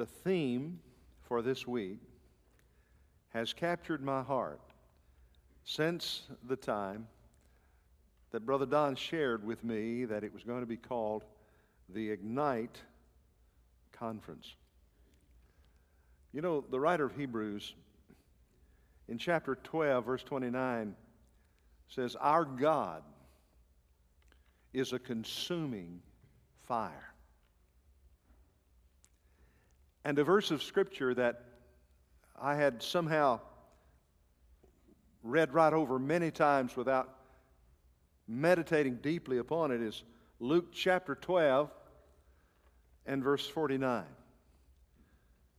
The theme for this week has captured my heart since the time that Brother Don shared with me that it was going to be called the Ignite Conference. You know, the writer of Hebrews in chapter 12, verse 29 says, "Our God is a consuming fire." And a verse of Scripture that I had somehow read right over many times without meditating deeply upon it is Luke chapter 12 and verse 49,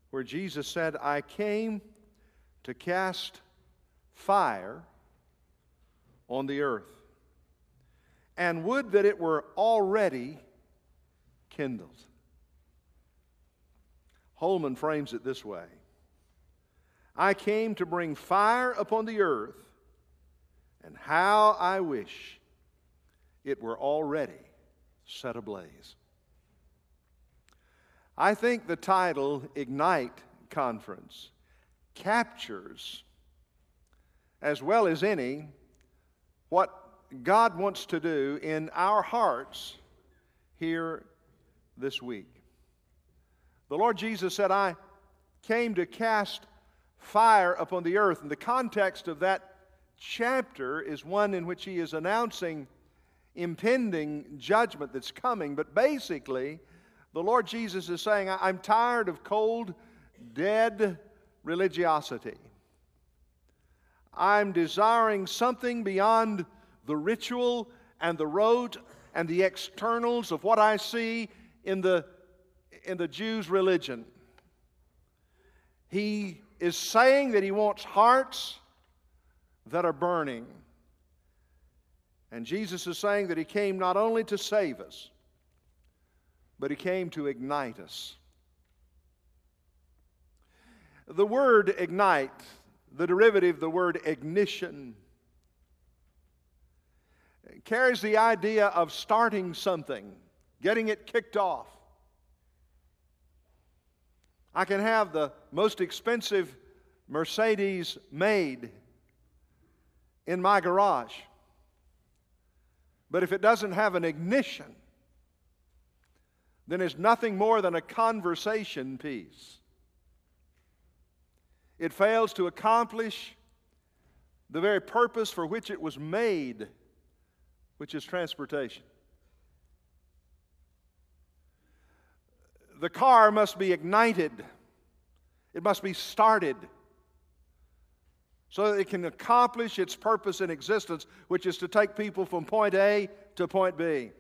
where Jesus said, "I came to cast fire on the earth, and would that it were already kindled." Holman frames it this way: "I came to bring fire upon the earth, and how I wish it were already set ablaze." I think the title Ignite Conference captures, as well as any, what God wants to do in our hearts here this week. The Lord Jesus said, "I came to cast fire upon the earth." And the context of that chapter is one in which he is announcing impending judgment that's coming. But basically, the Lord Jesus is saying, I'm tired of cold, dead religiosity. I'm desiring something beyond the ritual and the rote and the externals of what I see in the Jews' religion. He is saying that he wants hearts that are burning. And Jesus is saying that he came not only to save us, but he came to ignite us. The word ignite, the derivative of the word ignition, carries the idea of starting something, getting it kicked off. I can have the most expensive Mercedes made in my garage, but if it doesn't have an ignition, then it's nothing more than a conversation piece. It fails to accomplish the very purpose for which it was made, which is transportation. The car must be ignited. It must be started so that it can accomplish its purpose in existence, which is to take people from point A to point B.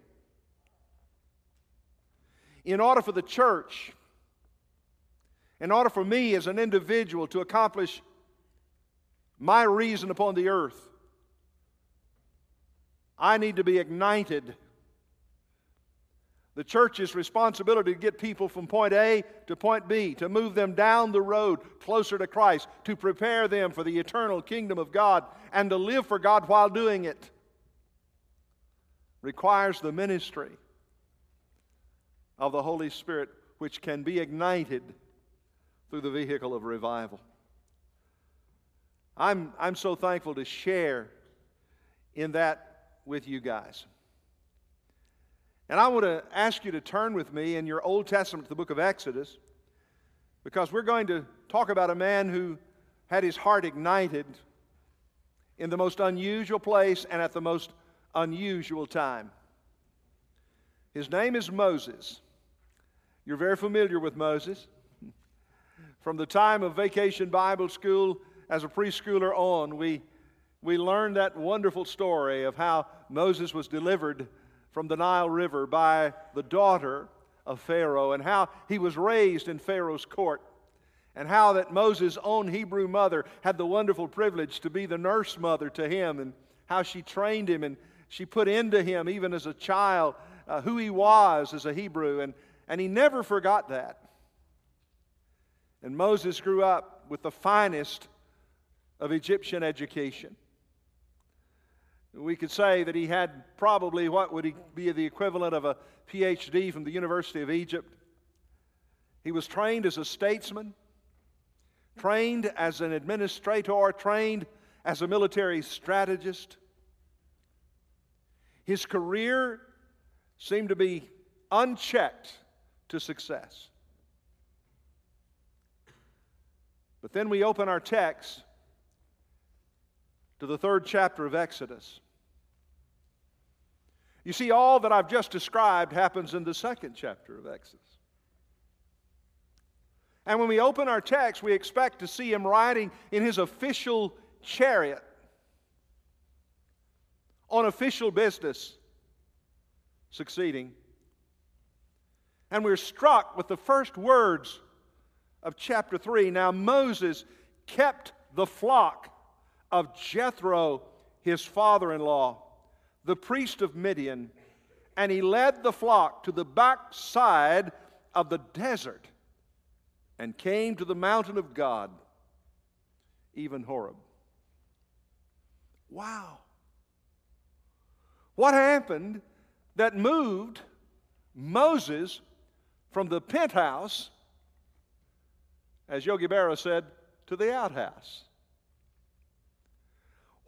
In order for the church, in order for me as an individual to accomplish my reason upon the earth, I need to be ignited. The church's responsibility to get people from point A to point B, to move them down the road closer to Christ, to prepare them for the eternal kingdom of God, and to live for God while doing it, requires the ministry of the Holy Spirit, which can be ignited through the vehicle of revival. I'm so thankful to share in that with you guys. And I want to ask you to turn with me in your Old Testament to the book of Exodus, because we're going to talk about a man who had his heart ignited in the most unusual place and at the most unusual time. His name is Moses. You're very familiar with Moses. From the time of Vacation Bible School as a preschooler on, we learned that wonderful story of how Moses was delivered from the Nile River by the daughter of Pharaoh, and how he was raised in Pharaoh's court, and how that Moses' own Hebrew mother had the wonderful privilege to be the nurse mother to him, and how she trained him and she put into him, even as a child, who he was as a Hebrew, and he never forgot that. And Moses grew up with the finest of Egyptian education. We could say that he had probably what would be the equivalent of a PhD from the University of Egypt. He was trained as a statesman, trained as an administrator, trained as a military strategist. His career seemed to be unchecked to success. But then we open our text to the 3rd chapter of Exodus. You see, all that I've just described happens in the 2nd chapter of Exodus. And when we open our text, we expect to see him riding in his official chariot on official business, succeeding. And we're struck with the first words of chapter 3. Now Moses kept the flock of Jethro, his father-in-law, the priest of Midian, and he led the flock to the backside of the desert and came to the mountain of God, even Horeb. Wow. What happened that moved Moses from the penthouse, as Yogi Berra said, to the outhouse?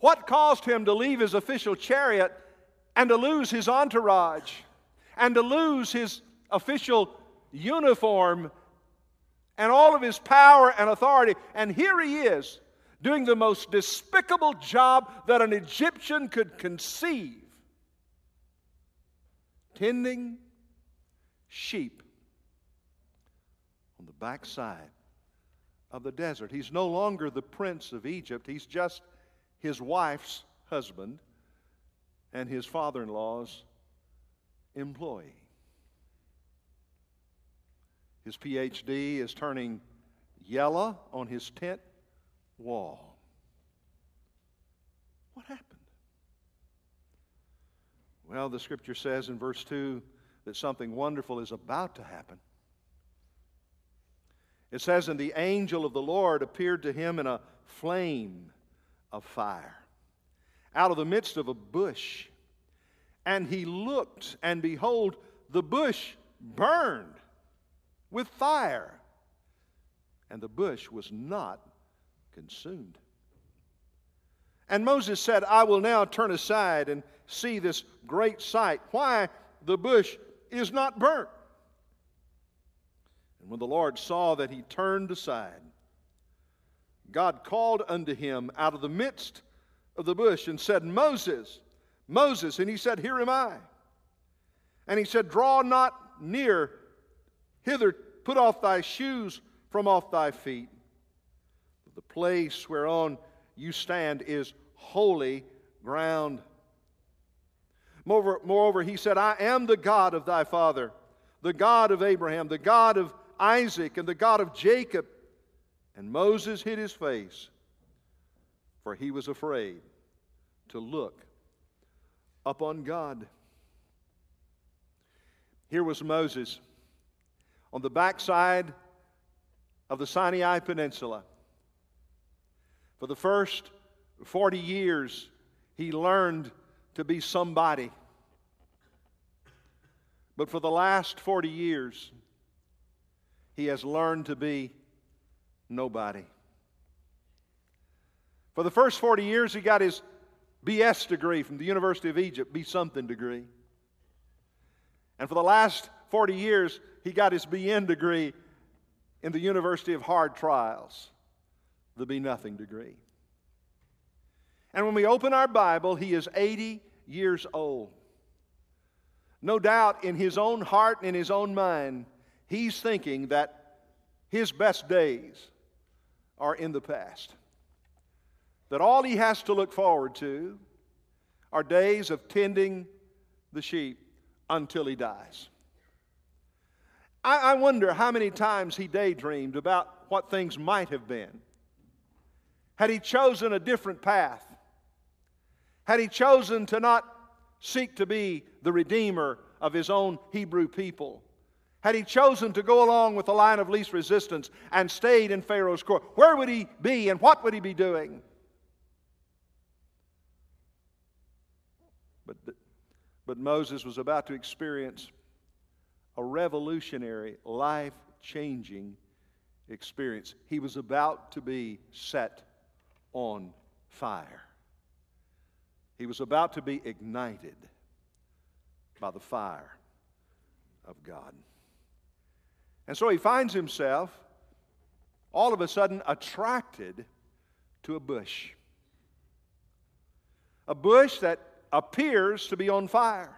What caused him to leave his official chariot and to lose his entourage and to lose his official uniform and all of his power and authority? And here he is doing the most despicable job that an Egyptian could conceive. Tending sheep on the backside of the desert. He's no longer the prince of Egypt. He's just his wife's husband and his father-in-law's employee. His PhD is turning yellow on his tent wall. What happened? Well, the scripture says in verse 2 that something wonderful is about to happen. It says, and the angel of the Lord appeared to him in a flame of fire out of the midst of a bush. And he looked, and behold, the bush burned with fire, and the bush was not consumed. And Moses said, I will now turn aside and see this great sight, why the bush is not burnt. And when the Lord saw that he turned aside, God called unto him out of the midst of the bush and said, Moses, Moses. And he said, Here am I. And he said, Draw not near hither, put off thy shoes from off thy feet. The place whereon you stand is holy ground. Moreover, he said, I am the God of thy father, the God of Abraham, the God of Isaac, and the God of Jacob. And Moses hid his face, for he was afraid to look upon God. Here was Moses on the backside of the Sinai Peninsula. For the first 40 years, he learned to be somebody. But for the last 40 years, he has learned to be nobody. For the first 40 years, he got his BS degree from the University of Egypt, be something degree. And for the last 40 years, he got his BN degree in the University of Hard Trials, the be nothing degree. And when we open our Bible, he is 80 years old. No doubt in his own heart and in his own mind, he's thinking that his best days are in the past. That all he has to look forward to are days of tending the sheep until he dies. I wonder how many times he daydreamed about what things might have been had he chosen a different path. Had he chosen to not seek to be the redeemer of his own Hebrew people, had he chosen to go along with the line of least resistance and stayed in Pharaoh's court, where would he be and what would he be doing? But Moses was about to experience a revolutionary, life changing experience. He was about to be set on fire. He was about to be ignited by the fire of God. And so he finds himself all of a sudden attracted to a bush. A bush that appears to be on fire.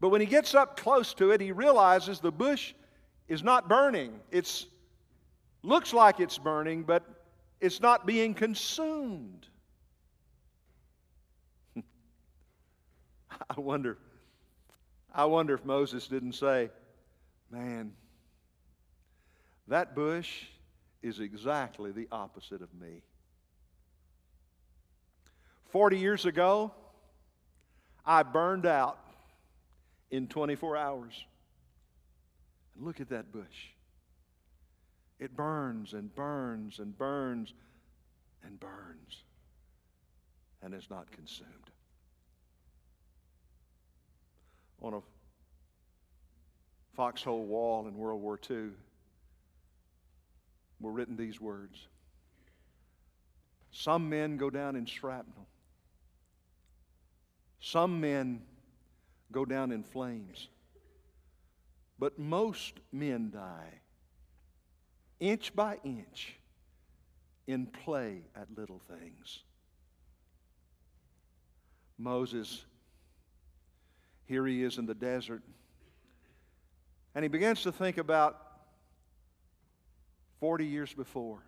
But when he gets up close to it, he realizes the bush is not burning. It looks like it's burning, but it's not being consumed. I wonder if Moses didn't say, "Man, that bush is exactly the opposite of me. 40 years ago, I burned out in 24 hours. And look at that bush. It burns and burns and burns and burns and is not consumed." On a foxhole wall in World War II were written these words: "Some men go down in shrapnel. Some men go down in flames. But most men die, inch by inch, in play at little things." Moses, here he is in the desert, and he begins to think about 40 years before.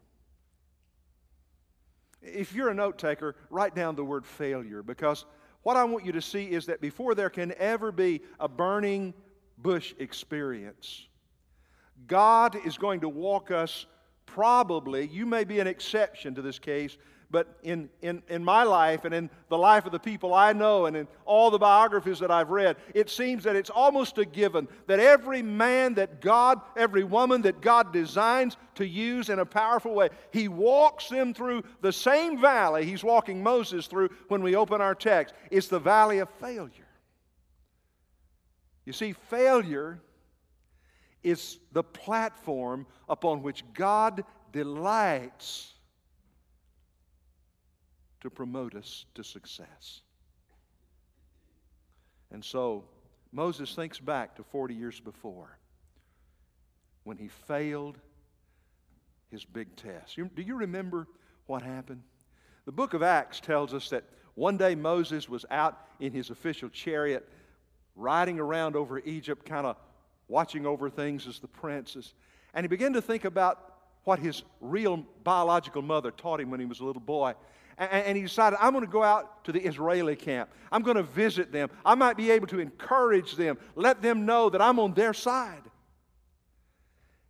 If you're a note taker, write down the word failure, because what I want you to see is that before there can ever be a burning bush experience, God is going to walk us probably, you may be an exception to this case, but in my life and in the life of the people I know and in all the biographies that I've read, it seems that it's almost a given that every man that God, every woman that God designs to use in a powerful way, He walks them through the same valley He's walking Moses through when we open our text. It's the valley of failure. You see, failure is the platform upon which God delights to promote us to success. And so Moses thinks back to 40 years before when he failed his big test. Do you remember what happened? The book of Acts tells us that one day Moses was out in his official chariot riding around over Egypt, kind of watching over things as the princes. And he began to think about what his real biological mother taught him when he was a little boy. And he decided, "I'm going to go out to the Israeli camp. I'm going to visit them. I might be able to encourage them, let them know that I'm on their side."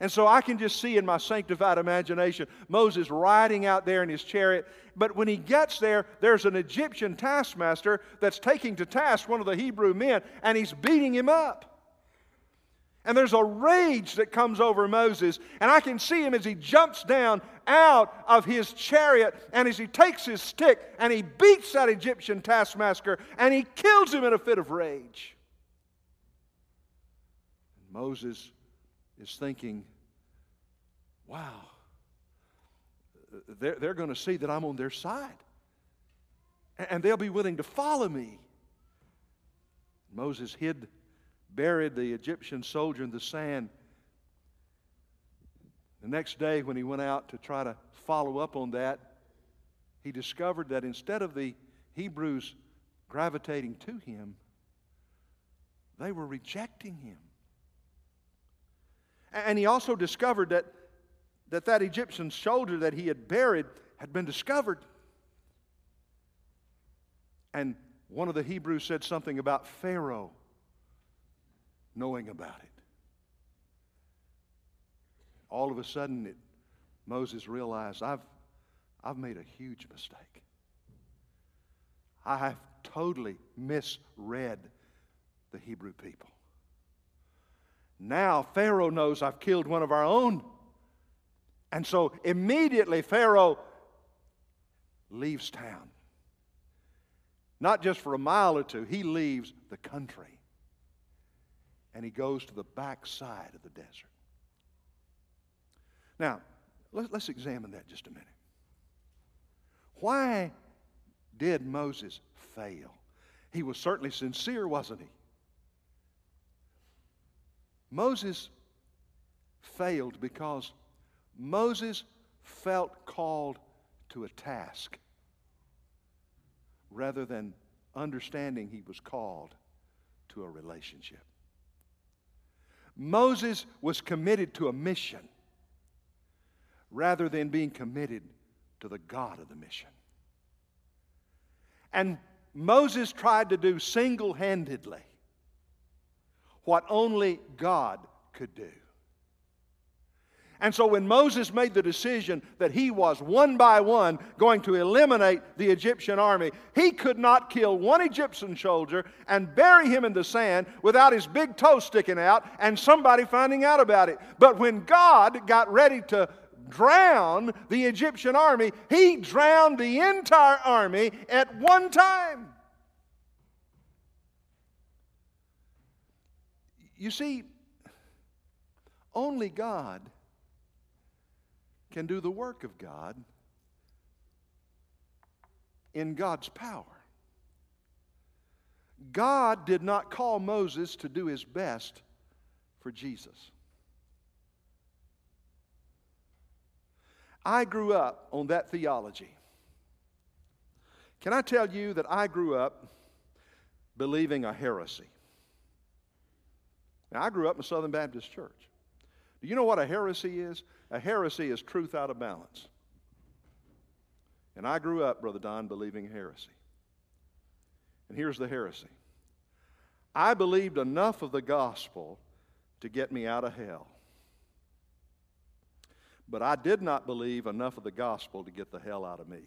And so I can just see in my sanctified imagination Moses riding out there in his chariot. But when he gets there, there's an Egyptian taskmaster that's taking to task one of the Hebrew men, and he's beating him up. And there's a rage that comes over Moses, and I can see him as he jumps down out of his chariot, and as he takes his stick and he beats that Egyptian taskmaster, and he kills him in a fit of rage. And Moses is thinking, "Wow, they're going to see that I'm on their side, and they'll be willing to follow me." Moses buried the Egyptian soldier in the sand. The next day when he went out to try to follow up on that, he discovered that instead of the Hebrews gravitating to him, they were rejecting him. And he also discovered that Egyptian soldier that he had buried had been discovered. And one of the Hebrews said something about Pharaoh knowing about it. All of a sudden, Moses realized, I've made a huge mistake. I have totally misread the Hebrew people. Now Pharaoh knows I've killed one of our own. And so immediately Pharaoh leaves town. Not just for a mile or two, he leaves the country. and he goes to the backside of the desert. Now, let's examine that just a minute. Why did Moses fail? He was certainly sincere, wasn't he? Moses failed because Moses felt called to a task rather than understanding he was called to a relationship. Moses was committed to a mission rather than being committed to the God of the mission. And Moses tried to do single-handedly what only God could do. And so when Moses made the decision that he was, one by one, going to eliminate the Egyptian army, he could not kill one Egyptian soldier and bury him in the sand without his big toe sticking out and somebody finding out about it. But when God got ready to drown the Egyptian army, he drowned the entire army at one time. You see, only God can do the work of God in God's power. God did not call Moses to do his best for Jesus. I grew up on that theology. Can I tell you that I grew up believing a heresy? Now, I grew up in a Southern Baptist church. Do you know what a heresy is? A heresy is truth out of balance. And I grew up, Brother Don, believing heresy. And here's the heresy. I believed enough of the gospel to get me out of hell. But I did not believe enough of the gospel to get the hell out of me.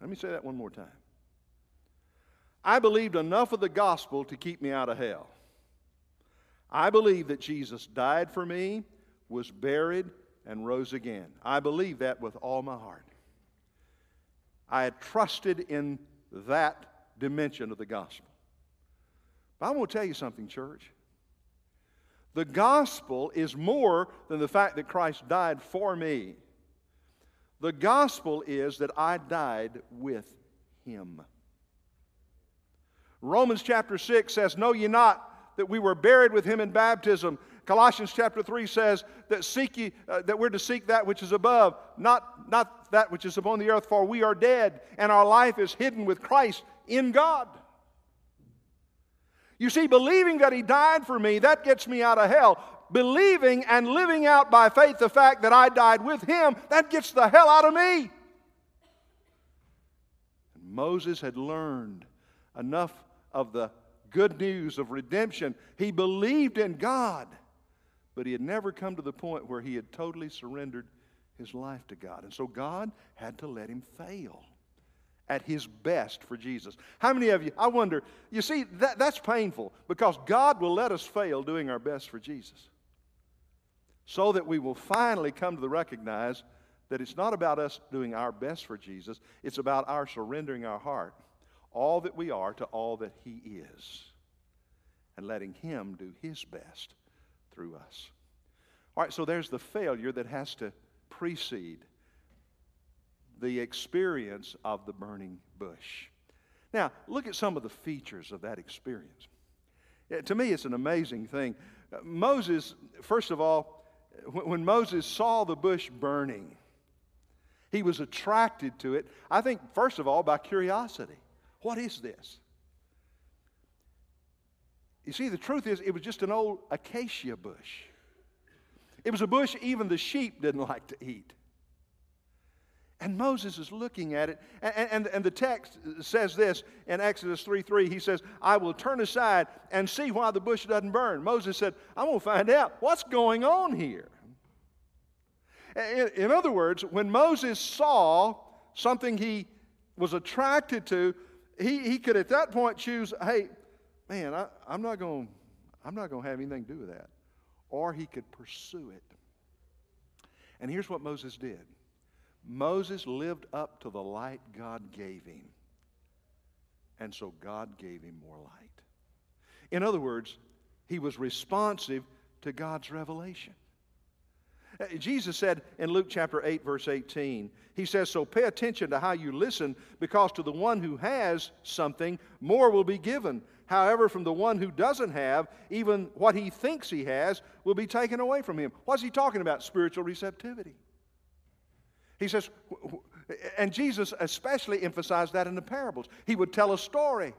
Let me say that one more time. I believed enough of the gospel to keep me out of hell. I believe that Jesus died for me, was buried, and rose again. I believe that with all my heart. I had trusted in that dimension of the gospel. But I'm going to tell you something, church. The gospel is more than the fact that Christ died for me. The gospel is that I died with him. Romans chapter 6 says, "Know ye not that we were buried with him in baptism." Colossians chapter 3 says that that we're to seek that which is above, not that which is upon the earth, for we are dead, and our life is hidden with Christ in God. You see, believing that he died for me, that gets me out of hell. Believing and living out by faith the fact that I died with him, that gets the hell out of me. And Moses had learned enough of the good news of redemption. He believed in God, but he had never come to the point where he had totally surrendered his life to God. And so God had to let him fail at his best for Jesus. How many of you, I wonder, you see, that's painful, because God will let us fail doing our best for Jesus so that we will finally come to recognize that it's not about us doing our best for Jesus. It's about our surrendering our heart, all that we are, to all that he is, and letting him do his best through us. All right, so there's the failure that has to precede the experience of the burning bush. Now, look at some of the features of that experience. To me, it's an amazing thing. Moses, first of all, when Moses saw the bush burning, he was attracted to it, I think, first of all, by curiosity. What is this? You see, the truth is, it was just an old acacia bush. It was a bush even the sheep didn't like to eat. And Moses is looking at it, and the text says this in Exodus 3:3. He says, "I will turn aside and see why the bush doesn't burn." Moses said, "I'm going to find out what's going on here." In other words, when Moses saw something he was attracted to, he could at that point choose, "Hey, man, I'm not going to have anything to do with that," or he could pursue it. And here's what Moses did. Moses lived up to the light God gave him, and so God gave him more light. In other words, he was responsive to God's revelation. Jesus said in Luke chapter 8, verse 18, he says, so pay attention to how you listen, because to the one who has something, more will be given. However, from the one who doesn't have, even what he thinks he has will be taken away from him. What's he talking about? Spiritual receptivity. He says, and Jesus especially emphasized that in the parables. He would tell a story.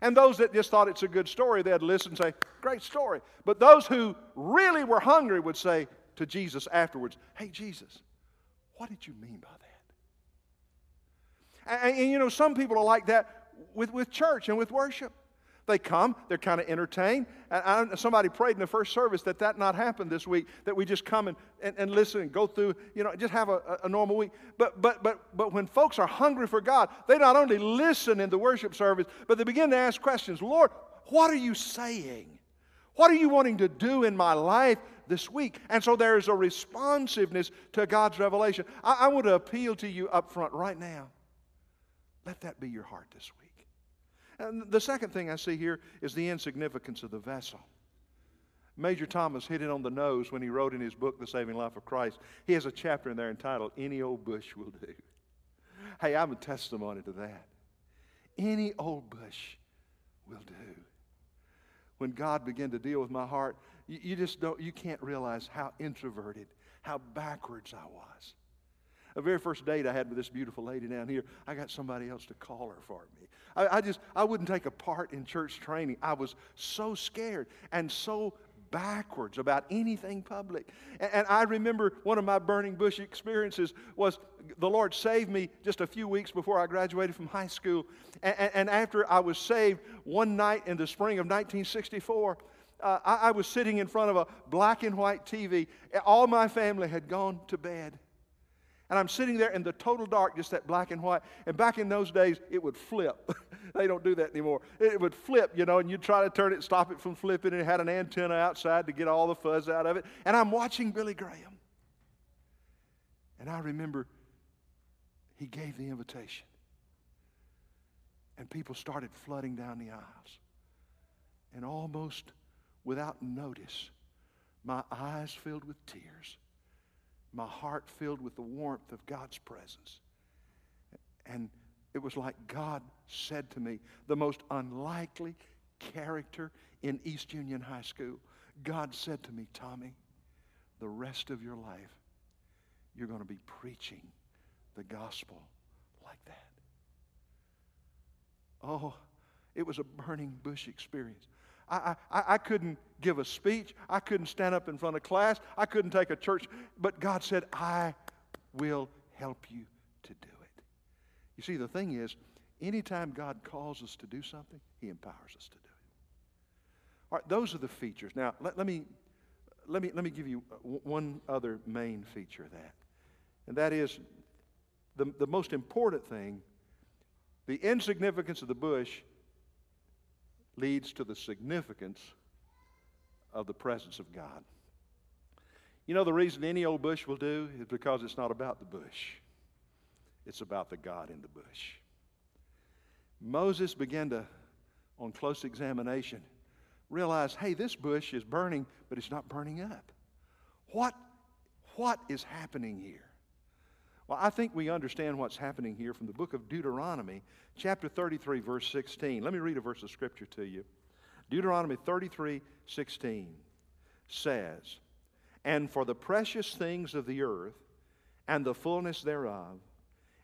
And those that just thought it's a good story, they'd listen and say, great story. But those who really were hungry would say to Jesus afterwards, hey, Jesus, what did you mean by that? And you know, some people are like that with church and with worship. They come, they're kind of entertained. And somebody prayed in the first service that not happened this week, that we just come and listen and go through, you know, just have a normal week. But when folks are hungry for God, they not only listen in the worship service, but they begin to ask questions. Lord, what are you saying? What are you wanting to do in my life this week? And so there is a responsiveness to God's revelation. I want to appeal to you up front right now. Let that be your heart this week. And the second thing I see here is the insignificance of the vessel. Major Thomas hit it on the nose when he wrote in his book, The Saving Life of Christ. He has a chapter in there entitled, Any Old Bush Will Do. Hey, I'm a testimony to that. Any old bush will do. When God began to deal with my heart, you just don't, you can't realize how introverted, how backwards I was. The very first date I had with this beautiful lady down here, I got somebody else to call her for me. I wouldn't take a part in church training. I was so scared and so backwards about anything public. And I remember one of my burning bush experiences was the Lord saved me just a few weeks before I graduated from high school. And after I was saved, one night in the spring of 1964, I was sitting in front of a black and white TV. All my family had gone to bed. And I'm sitting there in the total dark, just that black and white. And back in those days, it would flip. They don't do that anymore. It would flip, you know, and you'd try to turn it, stop it from flipping. And it had an antenna outside to get all the fuzz out of it. And I'm watching Billy Graham. And I remember he gave the invitation. And people started flooding down the aisles. And almost without notice, my eyes filled with tears. My heart filled with the warmth of God's presence. And it was like God said to me, the most unlikely character in East Union High School, God said to me, Tommy, the rest of your life, you're going to be preaching the gospel like that. Oh, it was a burning bush experience. I couldn't give a speech. I couldn't stand up in front of class. I couldn't take a church. But God said, I will help you to do it. You see, the thing is, anytime God calls us to do something, he empowers us to do it. All right, those are the features. Now, let me give you one other main feature of that. And that is the most important thing, the insignificance of the bush leads to the significance of the presence of God. You know, the reason any old bush will do is because it's not about the bush. It's about the God in the bush. Moses began to, on close examination, realize, hey, this bush is burning, but it's not burning up. What is happening here? Well, I think we understand what's happening here from the book of Deuteronomy, chapter 33, verse 16. Let me read a verse of Scripture to you. Deuteronomy 33, 16 says, And for the precious things of the earth and the fullness thereof,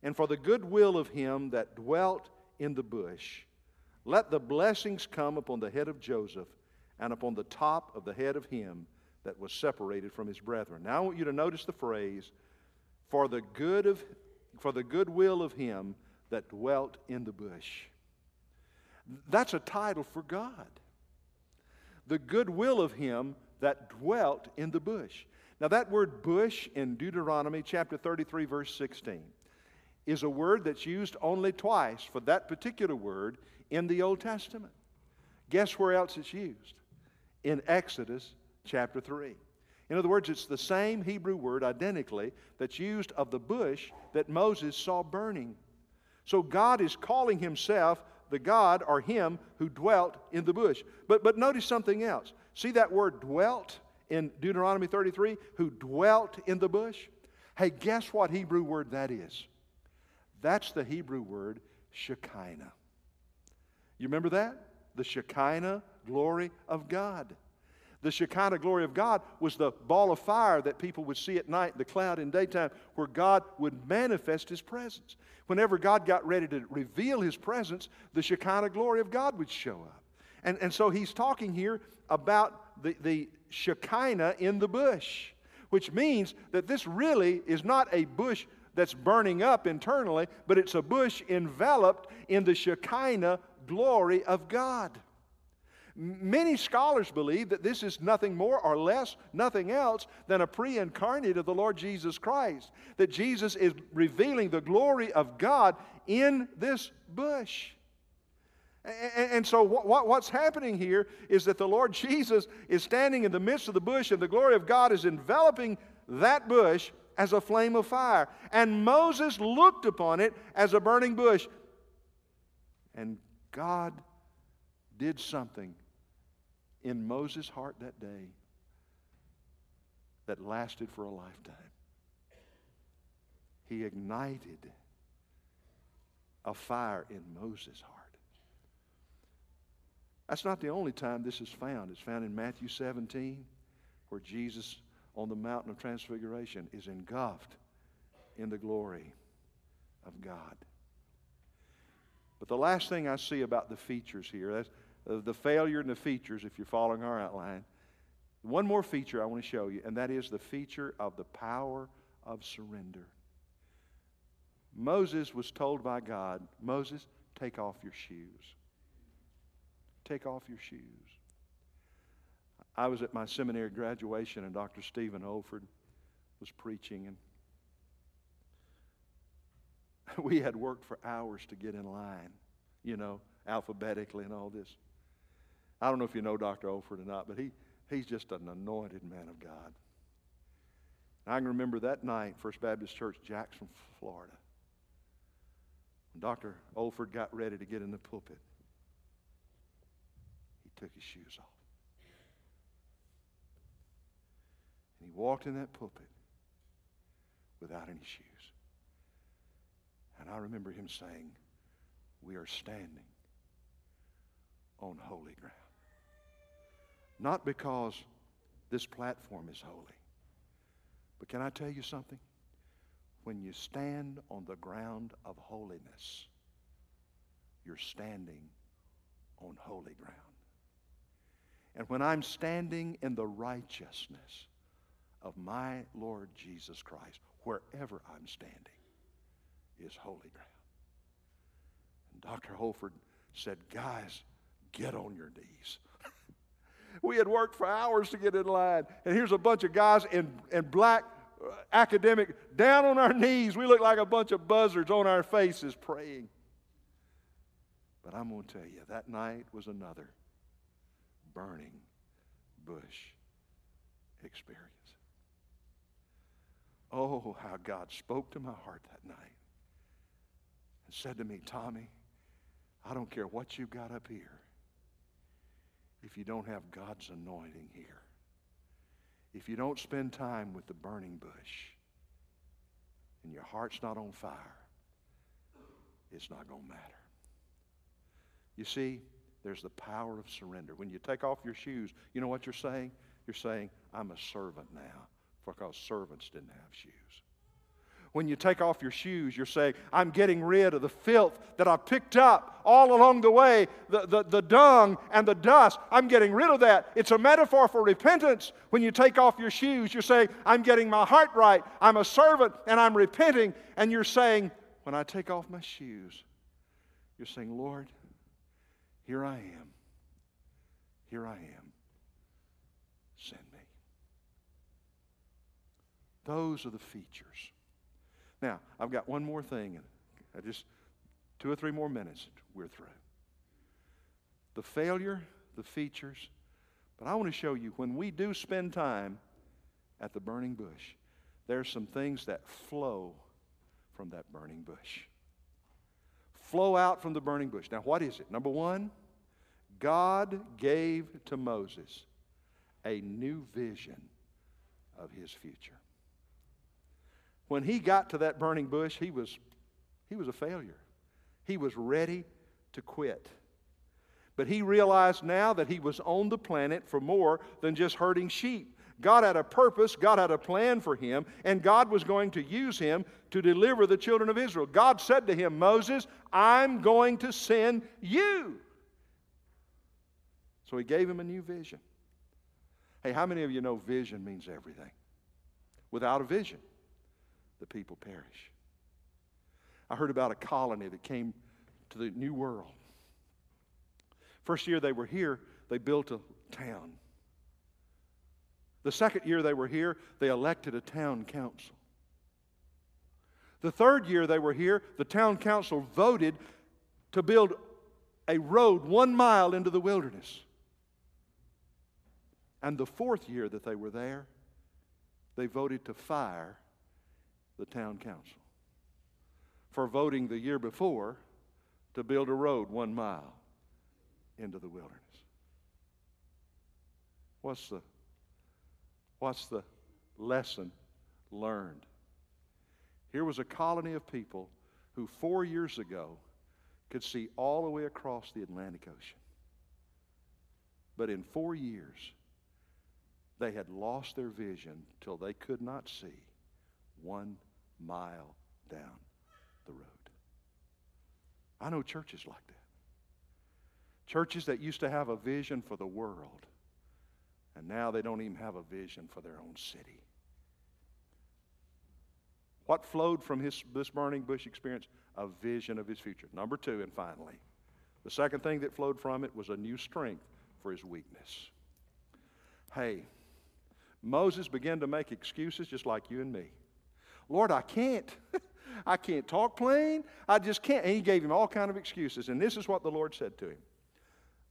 and for the goodwill of him that dwelt in the bush, let the blessings come upon the head of Joseph and upon the top of the head of him that was separated from his brethren. Now I want you to notice the phrase, for the goodwill of him that dwelt in the bush. That's a title for God. The goodwill of him that dwelt in the bush. Now that word bush in Deuteronomy chapter 33 verse 16 is a word that's used only twice for that particular word in the Old Testament. Guess where else it's used? In Exodus chapter 3. In other words, it's the same Hebrew word identically that's used of the bush that Moses saw burning. So God is calling himself the God or him who dwelt in the bush. But notice something else. See that word dwelt in Deuteronomy 33, who dwelt in the bush? Hey, guess what Hebrew word that is? That's the Hebrew word Shekinah. You remember that? The Shekinah glory of God. The Shekinah glory of God was the ball of fire that people would see at night, the cloud in daytime, where God would manifest His presence. Whenever God got ready to reveal His presence, the Shekinah glory of God would show up. And so He's talking here about the Shekinah in the bush, which means that this really is not a bush that's burning up internally, but it's a bush enveloped in the Shekinah glory of God. Many scholars believe that this is nothing more or less, nothing else than a pre-incarnate of the Lord Jesus Christ, that Jesus is revealing the glory of God in this bush. And so what's happening here is that the Lord Jesus is standing in the midst of the bush, and the glory of God is enveloping that bush as a flame of fire. And Moses looked upon it as a burning bush, and God did something in Moses' heart that day that lasted for a lifetime. He ignited a fire in Moses' heart. That's not the only time this is found. It's found in Matthew 17, where Jesus on the mountain of transfiguration is engulfed in the glory of God. But the last thing I see about the features here, that's the failure and the features, if you're following our outline, one more feature I want to show you, and that is the feature of the power of surrender. Moses was told by God, Moses, take off your shoes. Take off your shoes. I was at my seminary graduation, and Dr. Stephen Olford was preaching, and we had worked for hours to get in line, you know, alphabetically and all this. I don't know if you know Dr. Olford or not, but he's just an anointed man of God. And I can remember that night, First Baptist Church, Jackson, Florida. When Dr. Olford got ready to get in the pulpit, he took his shoes off. And he walked in that pulpit without any shoes. And I remember him saying, we are standing on holy ground. Not because this platform is holy, but can I tell you something? When you stand on the ground of holiness, you're standing on holy ground. And when I'm standing in the righteousness of my Lord Jesus Christ, wherever I'm standing is holy ground. And Dr. Holford said, guys, get on your knees. We had worked for hours to get in line, and here's a bunch of guys in black academic down on our knees. We look like a bunch of buzzards on our faces praying. But I'm going to tell you, that night was another burning bush experience. Oh, how God spoke to my heart that night and said to me, Tommy, I don't care what you've got up here. If you don't have God's anointing here, if you don't spend time with the burning bush and your heart's not on fire, it's not going to matter. You see, there's the power of surrender. When you take off your shoes, you know what you're saying? You're saying, I'm a servant now, because servants didn't have shoes. When you take off your shoes, you're saying, I'm getting rid of the filth that I picked up all along the way, the dung and the dust. I'm getting rid of that. It's a metaphor for repentance. When you take off your shoes, you're saying, I'm getting my heart right. I'm a servant, and I'm repenting. And you're saying, when I take off my shoes, you're saying, Lord, here I am. Here I am. Send me. Those are the features. Now, I've got one more thing, and I just 2 or 3 more minutes, we're through. The failure, the features, but I want to show you when we do spend time at the burning bush, there's some things that flow from that burning bush. flow out from the burning bush. Now, what is it? Number one, God gave to Moses a new vision of his future. When he got to that burning bush, he was a failure. He was ready to quit. But he realized now that he was on the planet for more than just herding sheep. God had a purpose, God had a plan for him, and God was going to use him to deliver the children of Israel. God said to him, Moses, I'm going to send you. So he gave him a new vision. Hey, how many of you know vision means everything? Without a vision, the people perish. I heard about a colony that came to the New World. First year they were here, they built a town. The second year they were here, they elected a town council. The third year they were here, the town council voted to build a road 1 mile into the wilderness. And the fourth year that they were there, they voted to fire the town council for voting the year before to build a road 1 mile into the wilderness. What's the lesson learned? Here was a colony of people who 4 years ago could see all the way across the Atlantic Ocean. But in 4 years, they had lost their vision till they could not see 1 mile down the road. I know churches like that. Churches that used to have a vision for the world, and now they don't even have a vision for their own city. What flowed from this burning bush experience? A vision of his future. Number two, and finally, the second thing that flowed from it was a new strength for his weakness. Hey, Moses began to make excuses just like you and me. Lord, I can't. I can't talk plain. I just can't. And he gave him all kinds of excuses. And this is what the Lord said to him.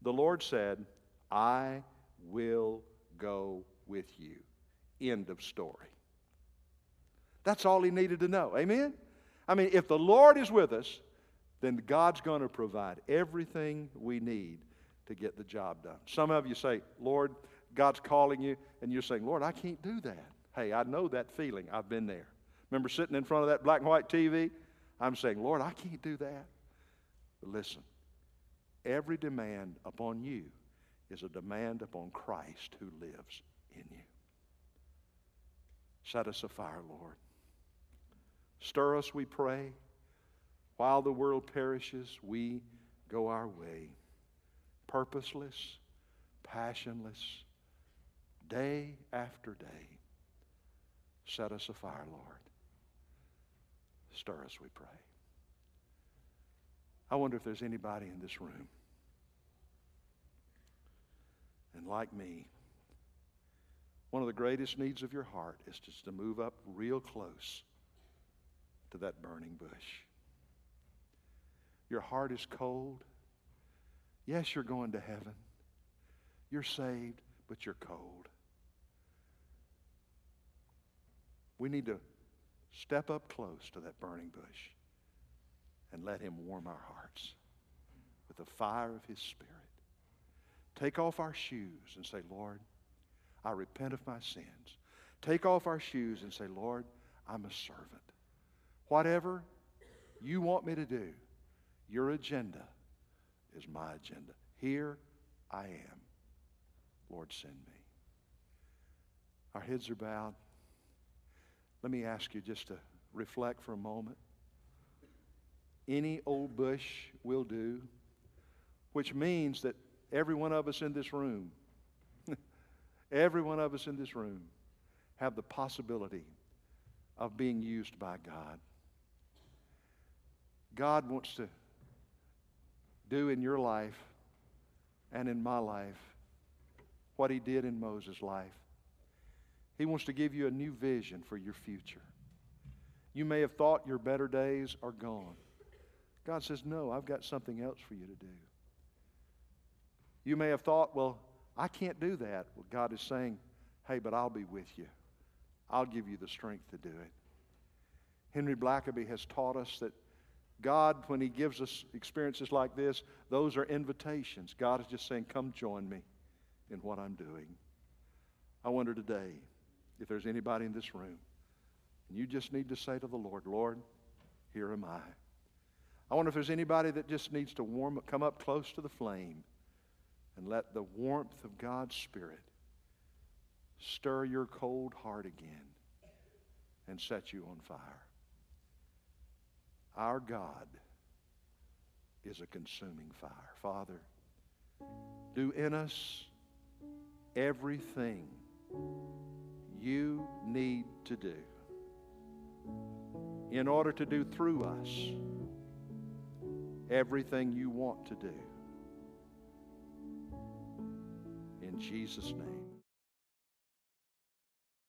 The Lord said, I will go with you. End of story. That's all he needed to know. Amen? I mean, if the Lord is with us, then God's going to provide everything we need to get the job done. Some of you say, Lord, God's calling you, and you're saying, Lord, I can't do that. Hey, I know that feeling. I've been there. Remember sitting in front of that black and white TV? I'm saying, Lord, I can't do that. But listen, every demand upon you is a demand upon Christ who lives in you. Set us afire, Lord. Stir us, we pray. While the world perishes, we go our way. Purposeless, passionless, day after day. Set us afire, Lord. Stir us, we pray. I wonder if there's anybody in this room, and like me, one of the greatest needs of your heart is just to move up real close to that burning bush. Your heart is cold. Yes, you're going to heaven. You're saved, but you're cold. We need to step up close to that burning bush and let him warm our hearts with the fire of his Spirit. Take off our shoes and say, Lord, I repent of my sins. Take off our shoes and say, Lord, I'm a servant. Whatever you want me to do, your agenda is my agenda. Here I am. Lord, send me. Our heads are bowed. Let me ask you just to reflect for a moment. Any old bush will do, which means that every one of us in this room, every one of us in this room have the possibility of being used by God. God wants to do in your life and in my life what he did in Moses' life. He wants to give you a new vision for your future. You may have thought your better days are gone. God says, no, I've got something else for you to do. You may have thought, well, I can't do that. Well, God is saying, hey, but I'll be with you. I'll give you the strength to do it. Henry Blackaby has taught us that God, when he gives us experiences like this, those are invitations. God is just saying, come join me in what I'm doing. I wonder today if there's anybody in this room, and you just need to say to the Lord, Lord, here am I. I wonder if there's anybody that just needs to come up close to the flame and let the warmth of God's Spirit stir your cold heart again and set you on fire. Our God is a consuming fire. Father, do in us everything you need to do in order to do through us everything you want to do. In Jesus' name.